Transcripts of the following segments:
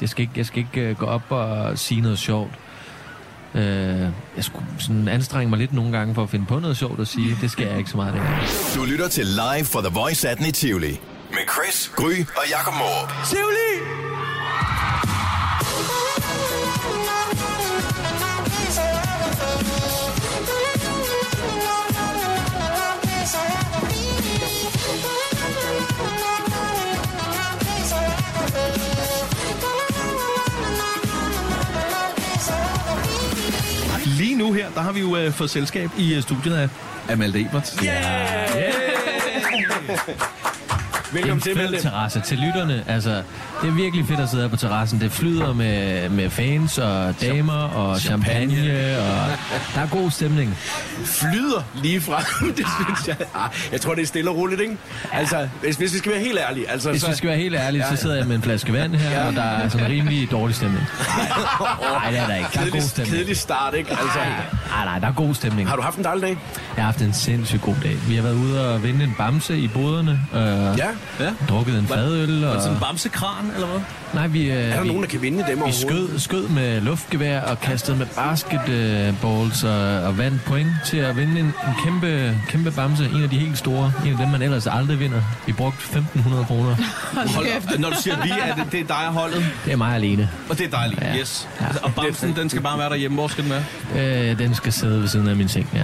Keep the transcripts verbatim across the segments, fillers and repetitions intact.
Jeg skal ikke, jeg skal ikke gå op og sige noget sjovt. Øh, jeg skulle sådan anstrenge mig lidt nogle gange for at finde på noget sjovt at sige. Det skal jeg ikke så meget af. Du lytter til Live for The Voice atten i Tivoli. Med Chris, Gry og Jakob Møller. Tivoli! Lige nu her, der har vi jo øh, fået selskab i øh, studiet af, af Malte Ebert. Yeah! Yeah! Velkommen til, Malte. En fed terrasse til lytterne. Altså, det er virkelig fedt at sidde her på terrassen. Det flyder med, med fans og damer og champagne. champagne og der er god stemning. Flyder lige fra. Det synes jeg. Jeg tror, det er stille og roligt, ikke? Altså, hvis, hvis vi skal være helt ærlige. Altså, hvis så... vi skal være helt ærlige, så sidder jeg med en flaske vand her, og der er sådan en rimelig dårlig stemning. Nej, det er der ikke. Der er god stemning. Kedelig start, ikke? Altså. Nej, nej, der er god stemning. Har du haft en dejlig dag? Jeg har haft en sindssygt god dag. Vi har været ude og vinde en bamse i boderne. Øh, Ja, ja. Drukket en fadøl. Og... var det sådan en bamsekran, eller hvad? Nej, vi... Øh, er der vi, nogen, der kan vinde dem overhovedet? Vi skød, skød med luftgevær og kastede med basketballs og, og vandt point til at vinde en, en kæmpe, kæmpe bamse. En af de helt store. En af dem, man ellers aldrig vinder. Vi brugte femten hundrede kroner. Hold, når du siger vi, er det, det er dig og holdet? Det er mig alene. Og det er dig alene, ja. Yes. Ja. Og bamsen, den skal bare være derhjemme. Hvor skal den være? Øh, den skal sidde ved siden af min seng, ja.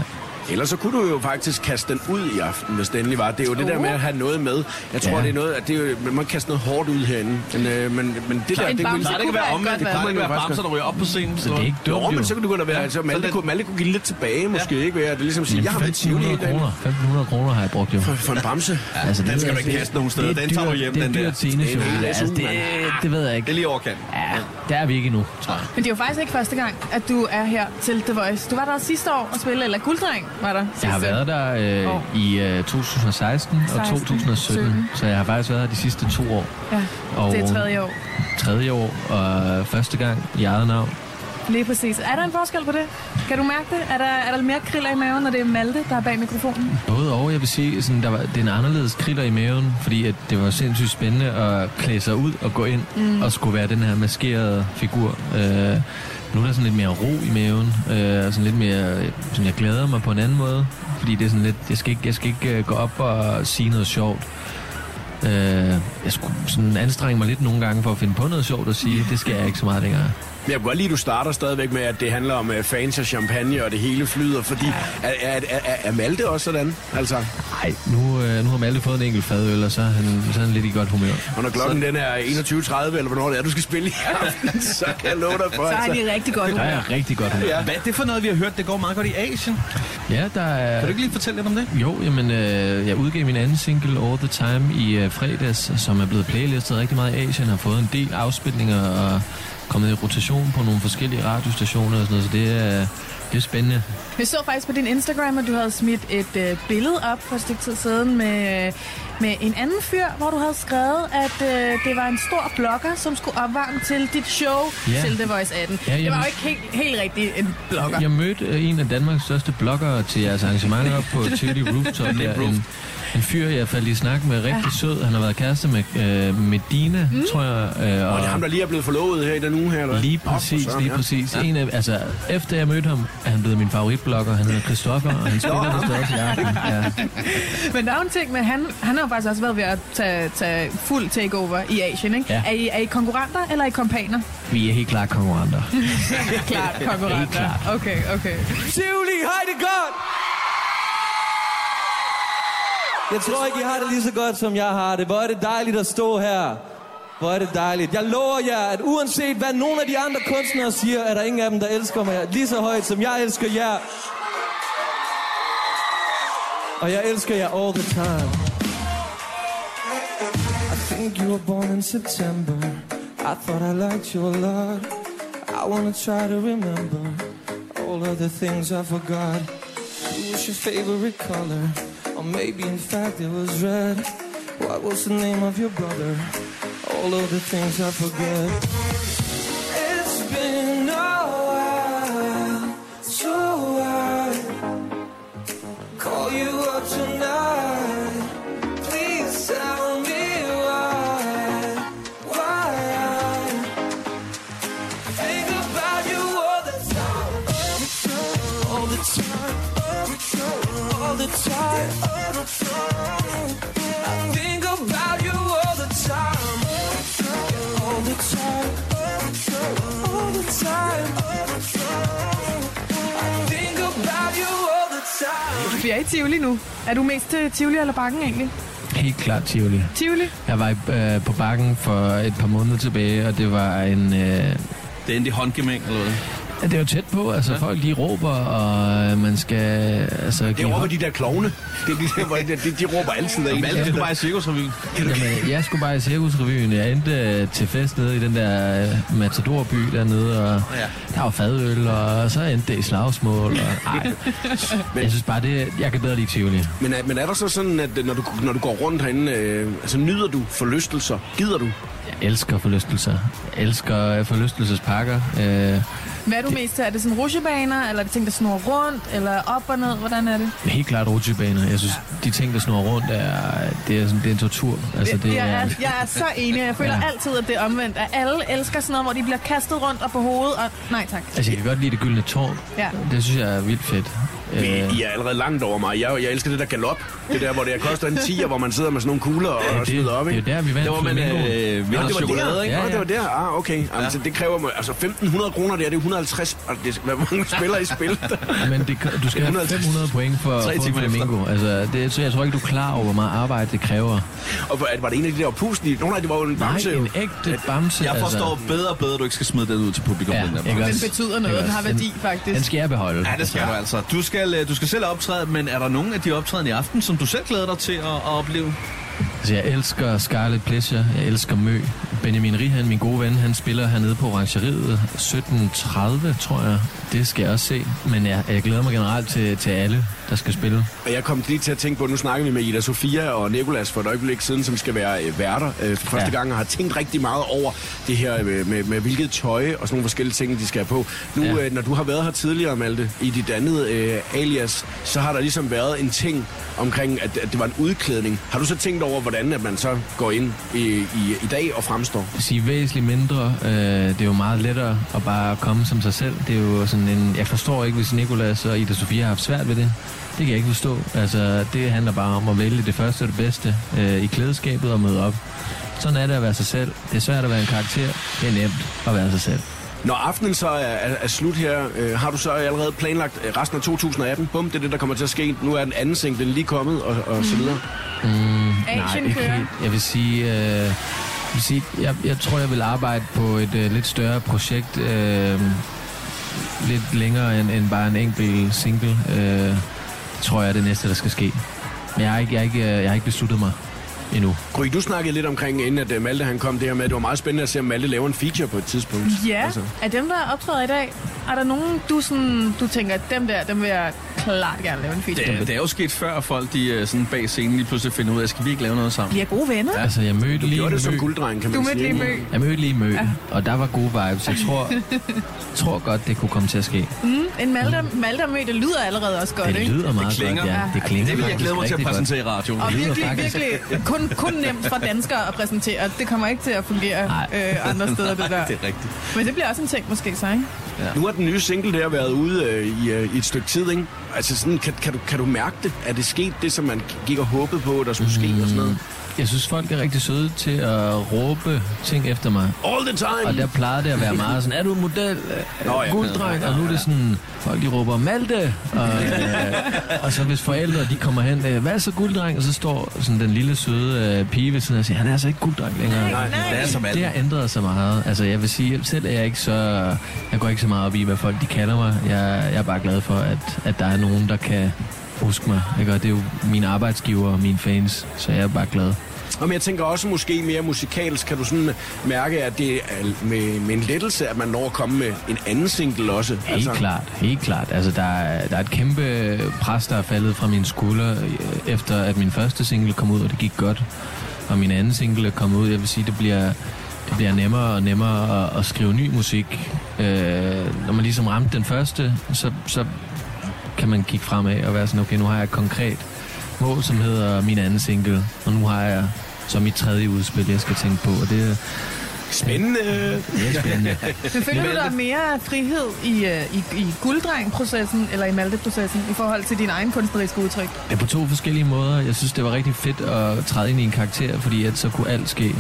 Ellers så kunne du jo faktisk kaste den ud i aften, hvis det endelig var. Det er jo det der med at have noget med. Jeg tror, ja. det er noget, at det er jo, man må kaste noget hårdt ud herinde. Men, øh, men, men det der, en det kunne ikke være omvendt. Det kunne ikke være bamser, der ryger op på scenen. Så det er ikke dumt, jo. Men så kunne det være, altså, Malte kunne, Malte kunne give lidt tilbage, måske, ja. Ikke? Ved at det ligesom sige, jeg har været Tivoli i dag. femten hundrede kroner har jeg brugt, jo. For, for en bamse? Ja, altså, den, den skal man ikke kaste nogen steder. Den tager hjem, den der. Det er dyrt, altså, det ved jeg ikke. Det er lige overkant. Ja, der er vi ikke endnu, tror jeg. Men det er jo faktisk ikke første gang, at du er her til The Voice. Du var der sidste år og spillede, eller Gulddreng var der sidste. Jeg har været der øh, oh. i øh, to tusind og seksten og to tusind og sytten, så jeg har faktisk været her de sidste to år. Ja, og det er tredje år. Tredje år, og første gang i eget navn. Lige præcis. Er der en forskel på det? Kan du mærke det? Er der, er der mere kriller i maven, når det er Malte, der er bag mikrofonen? Både og, jeg vil sige, sådan, der var, det er en anderledes kriller i maven, fordi at det var sindssygt spændende at klæde sig ud og gå ind mm. og skulle være den her maskerede figur. Øh, nu er der sådan lidt mere ro i maven, øh, og sådan lidt mere, sådan, jeg glæder mig på en anden måde, fordi det er sådan lidt, jeg skal ikke, jeg skal ikke gå op og sige noget sjovt. Øh, jeg skulle sådan anstrenge mig lidt nogle gange for at finde på noget sjovt at sige. Det skal jeg ikke så meget længere. Jeg kan godt lide, at du starter stadigvæk med, at det handler om fans og champagne, og det hele flyder, fordi er, er, er, er Malte også sådan? Altså? Nej, nu, nu har Malte fået en enkelt fadøl, og så er han, så er han lidt i godt humør. Og når klokken så... den er enogtyve tredive, eller hvornår det er, du skal spille i aften, så kan jeg love dig for. Så er de rigtig godt humør. Der er rigtig godt humør. Ja. Hvad er det for noget, vi har hørt, det går meget godt i Asien? Ja, der er... Kan du ikke lige fortælle lidt om det? Jo, jamen, øh, jeg udgav min anden single, All The Time, i øh, fredags, som er blevet playlistet rigtig meget i Asien, har fået en del afspilninger og... kommet i rotation på nogle forskellige radiostationer og sådan noget, så det er, det er spændende. Jeg så faktisk på din Instagram, at du havde smidt et øh, billede op for et stykke tid siden med, med en anden fyr, hvor du havde skrevet, at øh, det var en stor blogger, som skulle opvarme til dit show, yeah. til The Voice atten. Ja, det var jo ikke helt, helt rigtigt en blogger. Jeg mødte en af Danmarks største bloggere til jeres arrangementer på Tivoli Rooftop. Der, en, en fyr, jeg faldt i snak med, rigtig ja. sød. Han har været kæreste med øh, Medina, mm. tror jeg. Øh, og, og det er ham, der lige er blevet forlovet her i den uge her, eller? Lige præcis, oh, lige præcis. Ja. En af, altså, efter jeg mødte ham, er han blevet min favorit. Blogger. Han hedder Christoffer, og han spiller der stadig i aften. Ja. Men der er en ting med, han, han har jo faktisk også været ved at tage, tage fuld takeover i Asien, ikke? Ja. Er, I, er I konkurrenter, eller er I kompaner? Vi er helt klart konkurrenter. klart konkurrenter. Helt klart. Okay, okay. Tivoli, har I det godt? Jeg tror ikke, I har det lige så godt, som jeg har det. Hvor er det dejligt at stå her. Hvor er det dejligt. Jeg lover jer, at uanset hvad nogle af de andre kunstnere siger, er der ingen af dem, der elsker mig lige så højt, som jeg elsker jer. Og jeg elsker jer all the time. I think you were born in September. I thought I liked you a lot. I wanna try to remember all of the things I forgot. What was your favorite color? Or maybe in fact it was red. What was the name of your brother? All of the things I forget. It's been a while, so I call you up tonight. Please tell me why, why I Vi er i Tivoli nu. Er du mest til Tivoli eller Bakken egentlig? Helt klart Tivoli. Tivoli? Jeg var øh, på Bakken for et par måneder tilbage, og det var en... Øh... Det endte i håndgemæng, eller hvad? Ja, det er jo tæt på. Altså, ja. Folk lige råber, og man skal... Altså, det råber hånd... de der klovne. De, de, de, de råber altid derinde. Malte, du skulle bare i Cirkusrevyen. Jamen, jeg skulle bare i Cirkusrevyen. Jeg endte til fest nede i den der Matadorby dernede, og ja. Der var fadøl, og så endte det i slagsmål. Og... Ej, men, jeg synes bare, det, jeg kan bedre lide Tivoli. Men, men er der så sådan, at når du, når du går rundt herinde, øh, altså nyder du forlystelser? Gider du? Jeg elsker forlystelser. Jeg elsker forlystelsespakker. Øh, Hvad er du det, mest til? Er det sådan rutsjebaner, eller er det ting, der snurrer rundt, eller op og ned? Hvordan er det? Helt klart rutsjebaner. Jeg synes, de ting, der snurrer rundt, er, det, er sådan, det er en tortur. Altså, det, det er, jeg, er, jeg er så enig. Jeg føler ja. altid, at det er omvendt. At alle elsker sådan noget, hvor de bliver kastet rundt og på hovedet. Og... Nej tak. Altså, jeg kan godt lide det gyldne tårn. Ja. Det synes jeg er vildt fedt. I er allerede langt over mig. Jeg, jeg elsker det der galop. Det der, hvor det koster en tier, hvor man sidder med sådan nogle kugler og, ja, og smider op, ikke? Det er der, vi vandt. Det var man, øh, vi Nå, det var der, ikke? Ja, ja. Nå, det var der. Ah, okay. Ja. Altså, det kræver altså femten hundrede kroner, det er det et hundrede og halvtreds. Altså, hvad mange spillere i spil? Men det, du skal have fem hundrede point for at få en flamingo. Altså, det, så jeg tror ikke, du er klar over, hvor meget arbejde det kræver. Og var det en af de der puslige? Nogen af de var jo en bamse. Nej, en ægte bamse. Jeg forstår altså. bedre og bedre, at du ikke skal smide den ud til publikum. Ja, den, den betyder noget. Den har værdi, faktisk. Den skal jeg beholde. Ja, det skal du altså. Du skal Du skal selv optræde, men er der nogen af de optræden i aften, som du selv glæder dig til at, at opleve? Altså, jeg elsker Scarlet Pleasure, jeg elsker Mø. Benjamin Rihaen, min gode ven, han spiller hernede på Orangeriet sytten tredive, tror jeg. Det skal jeg også se, men jeg, jeg glæder mig generelt til, til alle, der skal spille. Og jeg kom lige til at tænke på, nu snakker vi med Ida Sofia og Nikolas for et øjeblik siden, som skal være øh, værter øh, for første ja. gang, og har tænkt rigtig meget over det her øh, med, med, med hvilket tøj og sådan nogle forskellige ting, de skal have på. Nu, ja. øh, når du har været her tidligere, Malte, i dit andet øh, alias, så har der ligesom været en ting omkring, at, at det var en udklædning. Har du så tænkt over, hvordan at man så går ind i, i, i dag og fremstår? Jeg siger væsentligt mindre. Øh, det er jo meget lettere at bare komme som sig selv. Det er jo sådan en... Jeg forstår ikke, hvis Nikolas og Ida Sofia har haft svært ved det. Det kan jeg ikke forstå. Altså, det handler bare om at vælge det første og det bedste øh, i klædeskabet og møde op. Sådan er det at være sig selv. Det er svært at være en karakter. Det er nemt at være sig selv. Når aftenen så er, er, er slut her, øh, har du så allerede planlagt resten af to tusind atten? Bum, det er det, der kommer til at ske. Nu er den anden seng, den er lige kommet, og, og mm. så videre. Mm, nej, ikke helt. Jeg vil sige... Øh, jeg, vil sige jeg, jeg tror, jeg vil arbejde på et øh, lidt større projekt. Øh, lidt længere end, end bare en enkelt single. Øh, tror jeg er det næste, der skal ske. Men jeg har ikke, jeg har ikke, jeg har ikke besluttet mig endnu. Gry, du snakkede lidt omkring, inden at Malte han kom, det her med, det var meget spændende at se, om Malte laver en feature på et tidspunkt. Ja, altså. Af dem, der optræder i dag, er der nogen, du, sådan, du tænker, at dem der, dem vil jeg klart gerne lave en feature? Det, det er jo sket før, at folk de, sådan bag scenen lige pludselig finder ud af, at skal vi ikke lave noget sammen? Vi er gode venner. Altså, jeg mødte du lige gjorde det som gulddreng, kan man du sige. Du mødte lige Mø. Jeg mødte lige Mø, ja. Og der var gode vibes. Jeg tror, tror godt, det kunne komme til at ske. Mm, en Malte, mm. Malte og Mø, det lyder allerede også godt, ikke? Det lyder meget det godt, ja. Det klinger. Det vil jeg glæde mig til at præsentere i radioen. Og virkelig, virkelig. Kun, kun nemt for danskere at præsentere. Det kommer ikke til at fungere øh, andre steder. Det, der. Det er rigtigt. Men det bliver også en ting måske, så ikke? Ja. Nu har den nye single der været ude øh, i, øh, i et stykke tid, ikke? Altså sådan, kan, kan, du, kan du mærke det? Er det sket det, som man gik og håbede på, der skulle ske mm. og sådan noget? Jeg synes, folk er rigtig søde til at råbe ting efter mig. All the time! Og der plejede det at være meget sådan, er du model? Nå, ja. Gulddreng? Og nu er det sådan, folk de råber, Malte! Og, øh, og så hvis forældre, de kommer hen, hvad så gulddreng? Og så står sådan den lille søde øh, pige ved siden og siger, han er altså ikke gulddreng længere. Nej, nej, nej. Det er som alt. Det har ændret sig meget. Altså jeg vil sige, selv er jeg ikke så, jeg går ikke så meget op i, hvad folk de kalder mig. Jeg, jeg er bare glad for, at, at der er nogen, der kan... Husk mig, ikke? Og det er jo mine arbejdsgiver og mine fans, så jeg er bare glad. Og men jeg tænker også måske mere musikalsk, kan du sådan mærke, at det er med, med en lettelse, at man når at komme med en anden single også? Helt altså. klart, helt klart. Altså der er, der er et kæmpe pres, der er faldet fra mine skuldre, efter at min første single kom ud, og det gik godt. Og min anden single kom ud, jeg vil sige, det bliver... Det bliver nemmere og nemmere at, at skrive ny musik. Øh, når man ligesom ramte den første, så... så kan man kigge fremad og være sådan, okay, nu har jeg et konkret mål, som hedder min anden single, og nu har jeg så mit tredje udspil, jeg skal tænke på, og det, Spændende. Ja, spændende. Men føler du, der er mere frihed i, i, i gulddreng-processen eller i Malte-processen i forhold til din egen kunstneriske udtryk? Ja, på to forskellige måder. Jeg synes, det var rigtig fedt at træde ind i en karakter, fordi at så kunne alt ske.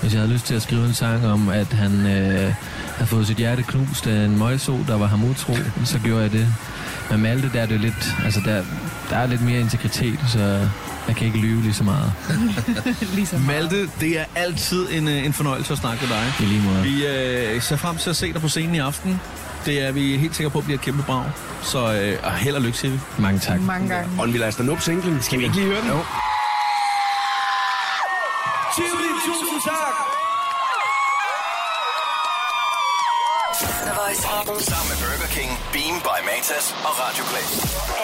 Hvis jeg havde lyst til at skrive en sang om, at han øh, havde fået sit hjerte knust af en møgso, der var ham utro, så gjorde jeg det. Men Malte, der er det lidt, altså der, der er lidt mere integritet, så... Jeg kan ikke lyve lige så meget. Lige så meget. Malte, det er altid en, en fornøjelse at snakke med dig. I lige måde. Vi øh, ser frem til at se dig på scenen i aften. Det er vi helt sikre på, at bliver et kæmpe brag. Så øh, og held og lykke til. Mange tak. Mange gange. Ja. Og vi lader den op singlen. Skal vi ikke lige høre den? Jo. Tusind tak! Sammen med Burger King, Beam by Matas og Radio Play.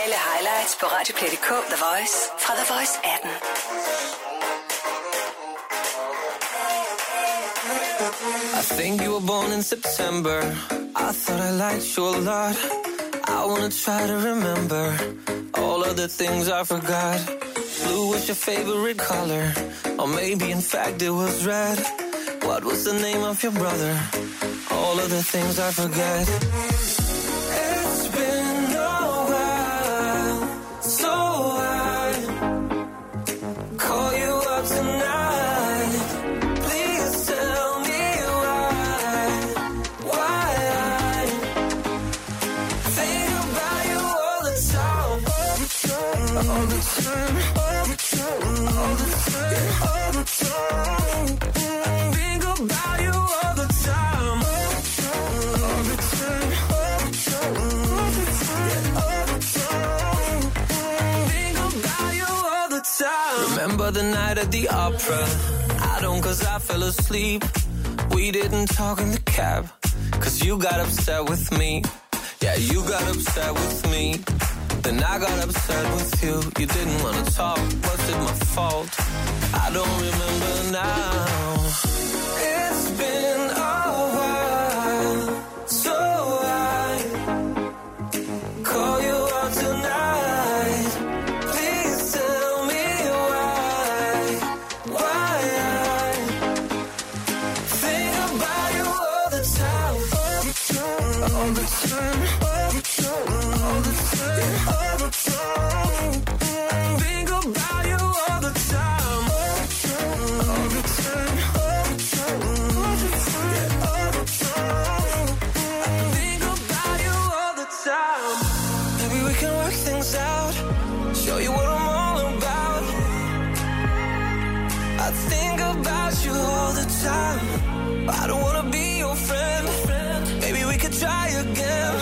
Alle highlights på radioplay punktum d k, The Voice, fra The Voice appen. I think you were born in September. I thought I liked you a lot. I wanna try to remember all of the things I forgot. Blue was your favorite color, or maybe in fact it was red. What was the name of your brother? All of the things I forget. It's been a while, so I call you up tonight. Please tell me why, why I think about you all the time, all the time, all the time, all the time, all the time. I think about you all the time. Remember the night at the opera? I don't, cause I fell asleep. We didn't talk in the cab, cause you got upset with me. Yeah, you got upset with me. Then I got upset with you. You didn't wanna talk, was it my fault? I don't remember now. It's been a while, so I call you out tonight. Please tell me why, why I think about you all the time, all the time, all the time, all the time, all the time, all the time. I think about you all the time, all the time, all the time, all the time, all the time, all the time. I think about you all the time. Maybe we can work things out. Show you what I'm all about. I think about you all the time. I don't wanna be your friend. Maybe we could try again.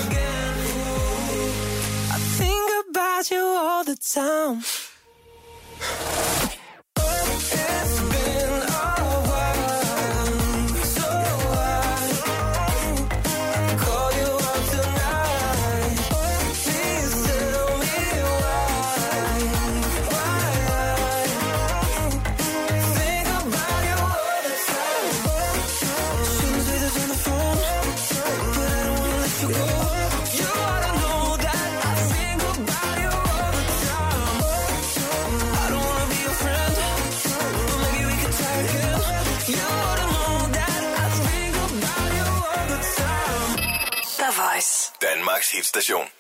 I think about you all the time. It's been a while, so I call you up tonight. Please tell me why, why I think about you all the time. Shouldn't say this on the phone, but I don't wanna let you go. You oughta know that I think about you all the time. I don't wanna be your friend, but maybe we could try again. You oughta know that I think about you all the time. The Voice, Danmarks hitstation.